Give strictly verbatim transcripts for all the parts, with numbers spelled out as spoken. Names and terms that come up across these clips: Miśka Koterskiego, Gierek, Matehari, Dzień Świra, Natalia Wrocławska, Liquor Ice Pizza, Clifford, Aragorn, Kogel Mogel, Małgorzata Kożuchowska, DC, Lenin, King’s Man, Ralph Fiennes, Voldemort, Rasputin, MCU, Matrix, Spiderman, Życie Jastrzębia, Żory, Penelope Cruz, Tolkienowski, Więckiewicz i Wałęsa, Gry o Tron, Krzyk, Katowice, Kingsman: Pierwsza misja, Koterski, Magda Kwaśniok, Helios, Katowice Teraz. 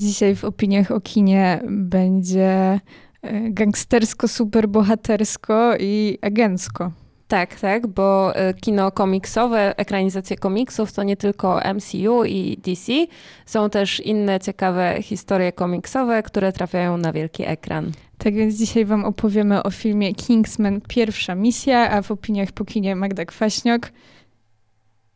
Dzisiaj w opiniach o kinie będzie gangstersko, superbohatersko i agencko. Tak, tak, bo kino komiksowe, ekranizacje komiksów to nie tylko M C U i D C, są też inne ciekawe historie komiksowe, które trafiają na wielki ekran. Tak więc dzisiaj wam opowiemy o filmie Kingsman: Pierwsza misja, a w opiniach po kinie Magda Kwaśniok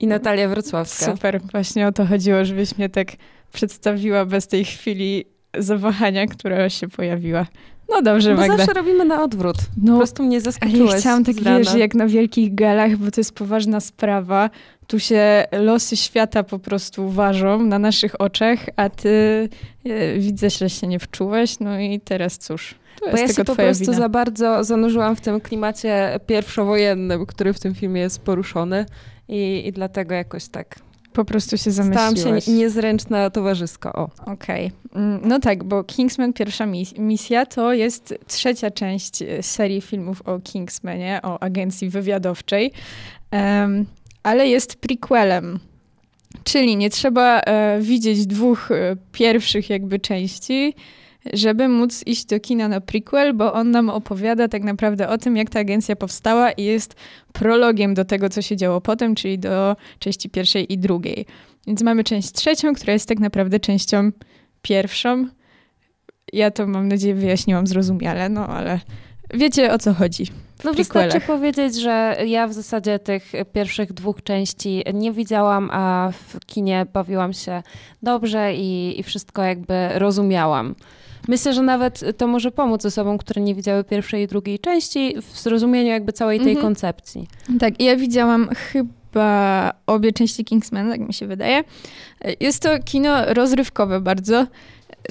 i Natalia Wrocławska. Super, właśnie o to chodziło, żebyś mnie tak przedstawiła bez tej chwili zawahania, która się pojawiła. No dobrze, bo Magda. Zawsze robimy na odwrót. No, po prostu mnie zaskoczyłeś. Ale ja chciałam tak wierzyć jak na wielkich galach, bo to jest poważna sprawa. Tu się losy świata po prostu ważą na naszych oczach, a ty e, widzę, że się nie wczułeś. No i teraz cóż. To bo jest ja się po prostu wina. Za bardzo zanurzyłam w tym klimacie pierwszowojennym, który w tym filmie jest poruszony i, i dlatego jakoś tak... Po prostu się zamyśliłaś. Stałam się niezręczna towarzysko. O. Okej. Okay. No tak, bo Kingsman Pierwsza mis- misja to jest trzecia część serii filmów o Kingsmanie, o agencji wywiadowczej, um, ale jest prequelem. Czyli nie trzeba e, widzieć dwóch e, pierwszych jakby części, żeby móc iść do kina na prequel, bo on nam opowiada tak naprawdę o tym, jak ta agencja powstała i jest prologiem do tego, co się działo potem, czyli do części pierwszej i drugiej. Więc mamy część trzecią, która jest tak naprawdę częścią pierwszą. Ja to, mam nadzieję, wyjaśniłam zrozumiale, no ale wiecie, o co chodzi. No wystarczy powiedzieć, że ja w zasadzie tych pierwszych dwóch części nie widziałam, a w kinie bawiłam się dobrze i, i wszystko jakby rozumiałam. Myślę, że nawet to może pomóc osobom, które nie widziały pierwszej i drugiej części w zrozumieniu jakby całej tej mhm. koncepcji. Tak, ja widziałam chyba obie części Kingsmana, tak mi się wydaje. Jest to kino rozrywkowe bardzo.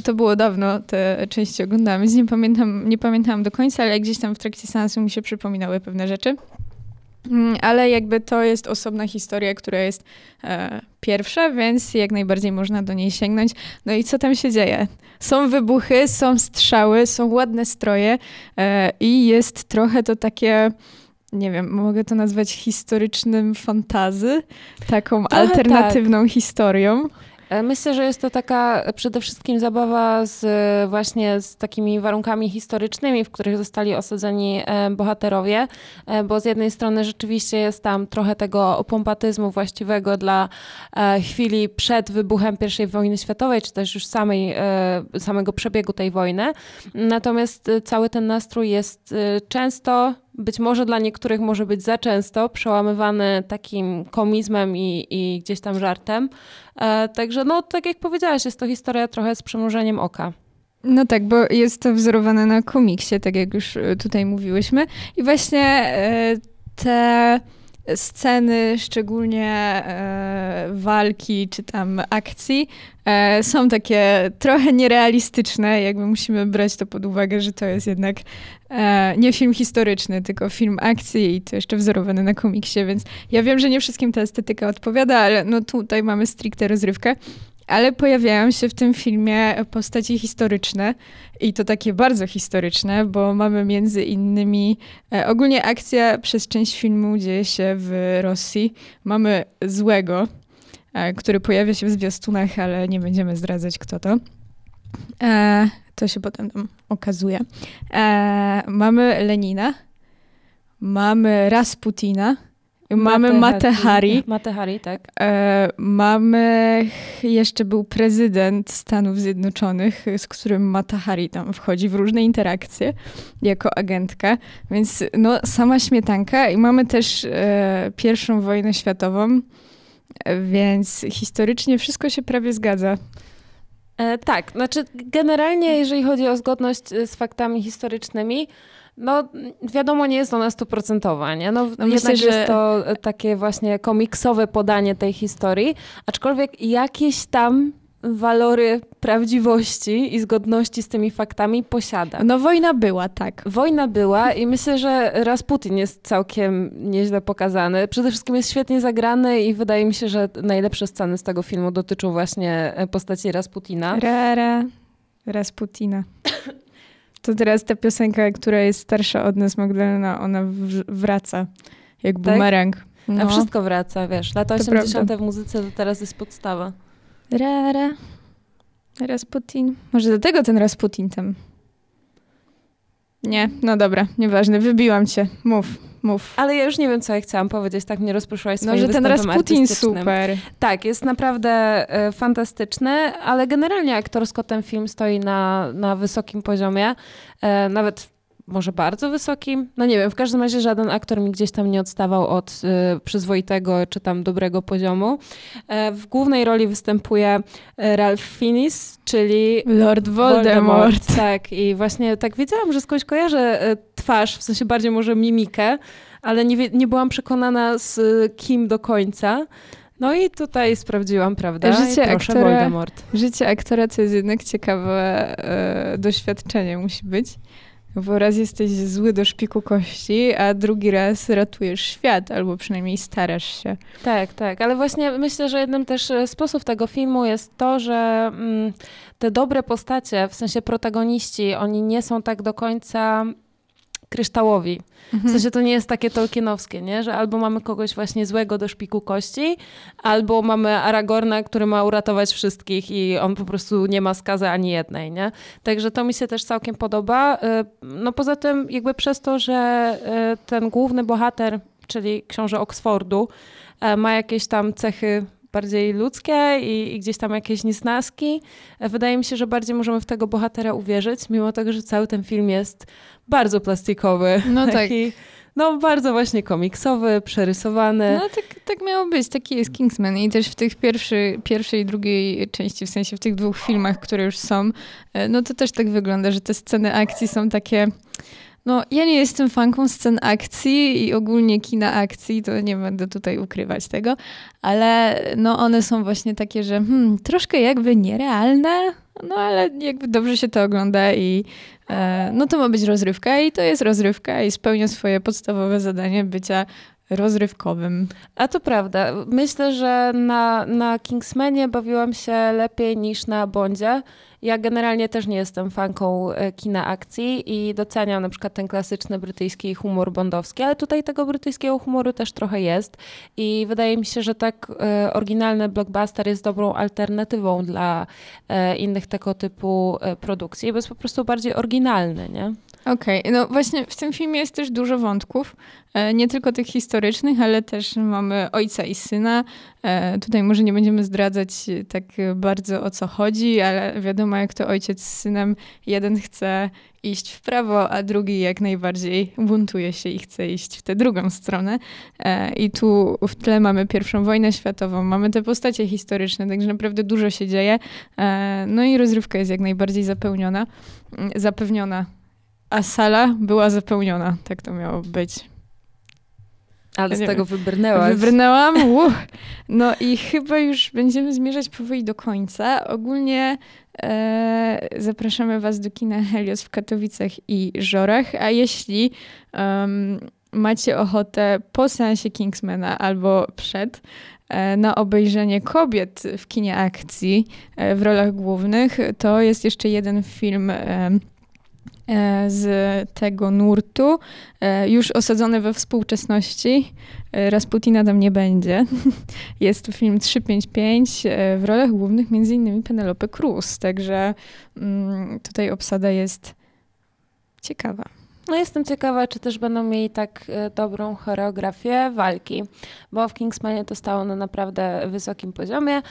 To było dawno, te części oglądałam, więc nie pamiętam, nie pamiętałam do końca, ale gdzieś tam w trakcie seansu mi się przypominały pewne rzeczy. Ale jakby to jest osobna historia, która jest e, pierwsza, więc jak najbardziej można do niej sięgnąć. No i co tam się dzieje? Są wybuchy, są strzały, są ładne stroje e, i jest trochę to takie... Nie wiem, mogę to nazwać historycznym fantasy? Taką trochę alternatywną tak. historią. Myślę, że jest to taka przede wszystkim zabawa z właśnie z takimi warunkami historycznymi, w których zostali osadzeni bohaterowie, bo z jednej strony rzeczywiście jest tam trochę tego pompatyzmu właściwego dla chwili przed wybuchem pierwszej wojny światowej, czy też już samej, samego przebiegu tej wojny. Natomiast cały ten nastrój jest często... Być może dla niektórych może być za często przełamywany takim komizmem i, i gdzieś tam żartem. E, także no, tak jak powiedziałaś, jest to historia trochę z przymrużeniem oka. No tak, bo jest to wzorowane na komiksie, tak jak już tutaj mówiłyśmy. I właśnie te sceny, szczególnie walki czy tam akcji, są takie trochę nierealistyczne, jakby musimy brać to pod uwagę, że to jest jednak nie film historyczny, tylko film akcji i to jeszcze wzorowany na komiksie, więc ja wiem, że nie wszystkim ta estetyka odpowiada, ale no tutaj mamy stricte rozrywkę, ale pojawiają się w tym filmie postaci historyczne i to takie bardzo historyczne, bo mamy między innymi, ogólnie akcja przez część filmu dzieje się w Rosji, mamy złego, który pojawia się w zwiastunach, ale nie będziemy zdradzać, kto to. E, to się potem tam okazuje. E, mamy Lenina, mamy Rasputina, mamy Matehari. Matehari, tak. E, mamy, jeszcze był prezydent Stanów Zjednoczonych, z którym Matehari tam wchodzi w różne interakcje jako agentka. Więc no, sama śmietanka i mamy też e, pierwszą wojnę światową. Więc historycznie wszystko się prawie zgadza. E, tak, znaczy generalnie jeżeli chodzi o zgodność z faktami historycznymi, no wiadomo, nie jest ona stuprocentowa, nie? No, no myślę, że jest to takie właśnie komiksowe podanie tej historii, aczkolwiek jakieś tam walory prawdziwości i zgodności z tymi faktami posiada. No wojna była, tak. Wojna była i myślę, że Rasputin jest całkiem nieźle pokazany. Przede wszystkim jest świetnie zagrany i wydaje mi się, że najlepsze sceny z tego filmu dotyczą właśnie postaci Rasputina. Rara Rasputina. To teraz ta piosenka, która jest starsza od nas, Magdalena, ona w- wraca jak tak? bumerang. No. A wszystko wraca, wiesz. Lata osiemdziesiąte w muzyce to teraz jest podstawa. Rara. Rasputin. Może dlatego ten Rasputin tam... Nie, no dobra, nieważne, wybiłam cię. Mów, mów. Ale ja już nie wiem, co ja chciałam powiedzieć, tak mnie rozproszyłaś swoim występem artystycznym. No, że ten Rasputin super. Tak, jest naprawdę y, fantastyczny, ale generalnie aktorsko ten film stoi na, na wysokim poziomie, y, nawet może bardzo wysokim. No nie wiem, w każdym razie żaden aktor mi gdzieś tam nie odstawał od y, przyzwoitego czy tam dobrego poziomu. Y, w głównej roli występuje Ralph Fiennes, czyli Lord Voldemort. Voldemort. Tak, i właśnie tak wiedziałam, że skądś kojarzę twarz, w sensie bardziej może mimikę, ale nie, nie byłam przekonana z kim do końca. No i tutaj sprawdziłam, prawda? Życie, proszę, aktora, Voldemort. Życie aktora, co jest jednak ciekawe y, doświadczenie musi być. Bo raz jesteś zły do szpiku kości, a drugi raz ratujesz świat, albo przynajmniej starasz się. Tak, tak, ale właśnie myślę, że jednym też sposobów tego filmu jest to, że mm, te dobre postacie, w sensie protagoniści, oni nie są tak do końca kryształowi. Mhm. W sensie to nie jest takie tolkienowskie, nie? Że albo mamy kogoś właśnie złego do szpiku kości, albo mamy Aragorna, który ma uratować wszystkich i on po prostu nie ma skazy ani jednej, nie? Także to mi się też całkiem podoba. No poza tym jakby przez to, że ten główny bohater, czyli książę Oksfordu, ma jakieś tam cechy bardziej ludzkie i, i gdzieś tam jakieś niesnaski. Wydaje mi się, że bardziej możemy w tego bohatera uwierzyć, mimo tego, że cały ten film jest bardzo plastikowy. No tak. Taki, no bardzo właśnie komiksowy, przerysowany. No tak, tak miało być, taki jest Kingsman. I też w tych pierwszy, pierwszej i drugiej części, w sensie w tych dwóch filmach, które już są, no to też tak wygląda, że te sceny akcji są takie... No, ja nie jestem fanką scen akcji i ogólnie kina akcji, to nie będę tutaj ukrywać tego, ale no one są właśnie takie, że hmm, troszkę jakby nierealne, no ale jakby dobrze się to ogląda i e, no to ma być rozrywka i to jest rozrywka i spełnia swoje podstawowe zadanie bycia rozrywkowym. A to prawda. Myślę, że na, na Kingsmanie bawiłam się lepiej niż na Bondzie. Ja generalnie też nie jestem fanką kina akcji i doceniam na przykład ten klasyczny brytyjski humor bondowski, ale tutaj tego brytyjskiego humoru też trochę jest i wydaje mi się, że tak oryginalny blockbuster jest dobrą alternatywą dla innych tego typu produkcji, bo jest po prostu bardziej oryginalny, nie? Okej, okay. No właśnie w tym filmie jest też dużo wątków, nie tylko tych historycznych, ale też mamy ojca i syna. Tutaj może nie będziemy zdradzać tak bardzo o co chodzi, ale wiadomo jak to ojciec z synem, jeden chce iść w prawo, a drugi jak najbardziej buntuje się i chce iść w tę drugą stronę. I tu w tle mamy pierwszą wojnę światową, mamy te postacie historyczne, także naprawdę dużo się dzieje. No i rozrywka jest jak najbardziej zapełniona, zapewniona. A sala była zapełniona. Tak to miało być. Ale ja z tego wybrnęłaś. Wybrnęłam. Uh. No i chyba już będziemy zmierzać powoli do końca. Ogólnie e, zapraszamy was do kina Helios w Katowicach i Żorach. A jeśli um, macie ochotę po seansie Kingsmana albo przed, na obejrzenie kobiet w kinie akcji w rolach głównych, to jest jeszcze jeden film... E, z tego nurtu, już osadzony we współczesności. Rasputina tam nie będzie. Jest to film trzysta pięćdziesiąt pięć, w rolach głównych między innymi Penelope Cruz, także tutaj obsada jest ciekawa. No jestem ciekawa, czy też będą mieli tak dobrą choreografię walki, bo w Kingsmanie to stało na naprawdę wysokim poziomie.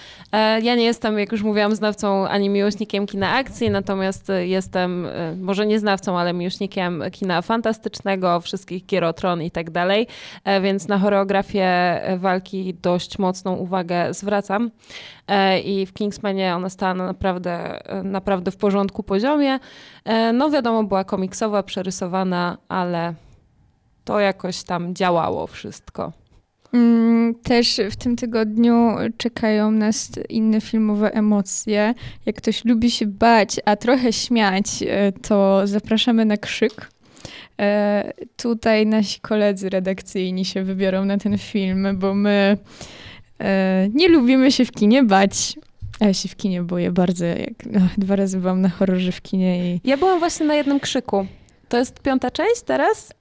Ja nie jestem, jak już mówiłam, znawcą ani miłośnikiem kina akcji, natomiast jestem, może nie znawcą, ale miłośnikiem kina fantastycznego, wszystkich Gier o Tron i tak dalej, więc na choreografię walki dość mocną uwagę zwracam. I w Kingsmanie ona stała na naprawdę, naprawdę w porządku poziomie. No wiadomo, była komiksowa, przerysowana, ale to jakoś tam działało wszystko. Też w tym tygodniu czekają nas inne filmowe emocje. Jak ktoś lubi się bać, a trochę śmiać, to zapraszamy na Krzyk. Tutaj nasi koledzy redakcyjni się wybiorą na ten film, bo my... nie lubimy się w kinie bać. A ja się w kinie boję bardzo. Jak, no, dwa razy byłam na horrorze w kinie. I... Ja byłam właśnie na jednym Krzyku. To jest piąta część teraz?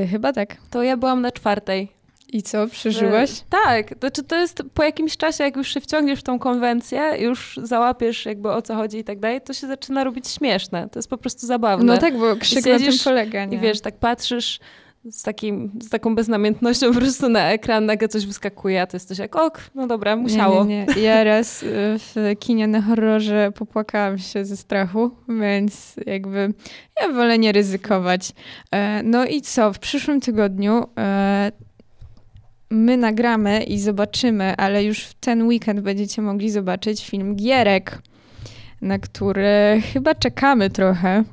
Yy, chyba tak. To ja byłam na czwartej. I co, przeżyłaś? Tak, znaczy to jest po jakimś czasie, jak już się wciągniesz w tą konwencję, już załapiesz jakby o co chodzi i tak dalej, to się zaczyna robić śmieszne. To jest po prostu zabawne. No tak, bo Krzyk na tym polega, nie? I wiesz, tak patrzysz z, takim, z taką beznamiętnością po prostu na ekran, nagle coś wyskakuje, a to jest coś jak ok, no dobra, musiało. Nie, nie, nie. Ja raz w kinie na horrorze popłakałam się ze strachu, więc jakby ja wolę nie ryzykować. No i co, w przyszłym tygodniu my nagramy i zobaczymy, ale już w ten weekend będziecie mogli zobaczyć film Gierek, na który chyba czekamy trochę.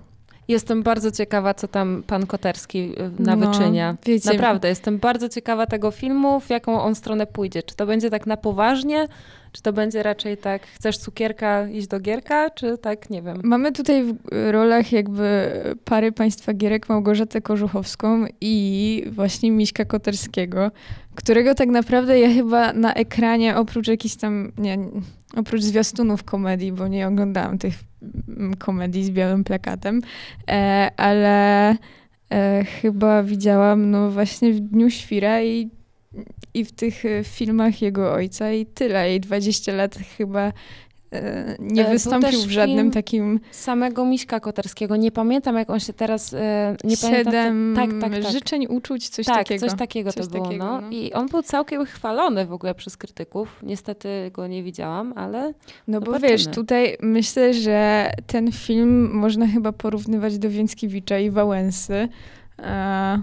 Jestem bardzo ciekawa, co tam pan Koterski nawyczynia. No, naprawdę, jestem bardzo ciekawa tego filmu, w jaką on stronę pójdzie. Czy to będzie tak na poważnie, czy to będzie raczej tak, chcesz cukierka, iść do Gierka, czy tak, nie wiem. Mamy tutaj w rolach jakby pary państwa Gierek Małgorzatę Kożuchowską i właśnie Miśka Koterskiego, którego tak naprawdę ja chyba na ekranie, oprócz jakichś tam, nie, oprócz zwiastunów komedii, bo nie oglądałam tych komedii z białym plakatem, e, ale e, chyba widziałam no właśnie w Dniu Świra i, i w tych filmach jego ojca i tyle. Jej dwadzieścia lat chyba e, nie e, wystąpił w żadnym takim... samego Miśka Koterskiego. Nie pamiętam, jak on się teraz... E, nie Siedem pamiętam, tak, tak, tak. życzeń, uczuć, coś tak, takiego. Tak, coś takiego coś to było. Takiego, no. No. I on był całkiem chwalony w ogóle przez krytyków. Niestety go nie widziałam, ale... No bo zobaczymy. Wiesz, tutaj myślę, że ten film można chyba porównywać do Więckiewicza i Wałęsy. A...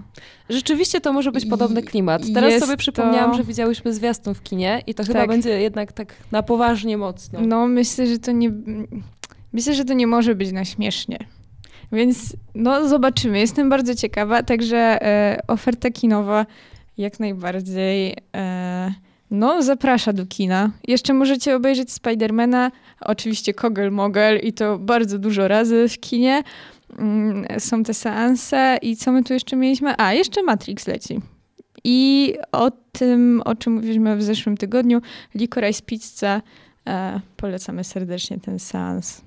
Rzeczywiście to może być podobny klimat. Teraz sobie przypomniałam, to... że widziałyśmy zwiastun w kinie i to chyba tak. będzie jednak tak na poważnie mocno. No myślę, że to nie myślę, że to nie może być na śmiesznie. Więc no zobaczymy. Jestem bardzo ciekawa. Także e, oferta kinowa jak najbardziej e, no zaprasza do kina. Jeszcze możecie obejrzeć Spidermana, oczywiście Kogel Mogel i to bardzo dużo razy w kinie. Są te seanse i co my tu jeszcze mieliśmy? A, jeszcze Matrix leci. I o tym, o czym mówiliśmy w zeszłym tygodniu, Liquor Ice Pizza, e, polecamy serdecznie ten seans.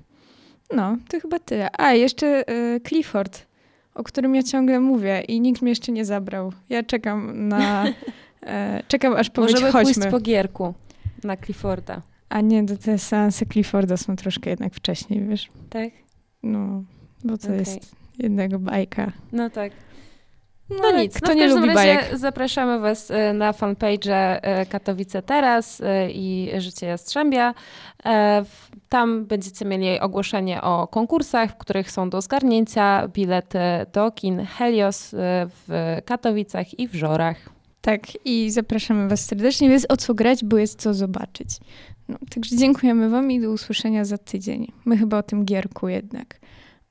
No, to chyba tyle. A, jeszcze e, Clifford, o którym ja ciągle mówię i nikt mnie jeszcze nie zabrał. Ja czekam na... E, czekam aż powiedz, chodźmy. Możemy pójść po gierku na Clifforda. A nie, te seanse Clifforda są troszkę jednak wcześniej, wiesz? Tak? No... Bo to okay. jest jednego bajka. No tak. No, no nic, kto no w nie każdym lubi razie bajek. Zapraszamy was na fanpage Katowice Teraz i Życie Jastrzębia. Tam będziecie mieli ogłoszenie o konkursach, w których są do zgarnięcia bilety do kin Helios w Katowicach i w Żorach. Tak, i zapraszamy was serdecznie. Jest o co grać, bo jest co zobaczyć. No, także dziękujemy wam i do usłyszenia za tydzień. My chyba o tym gierku jednak.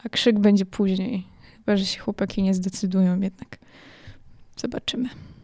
A Krzyk będzie później. Chyba że się chłopaki nie zdecydują jednak. Zobaczymy.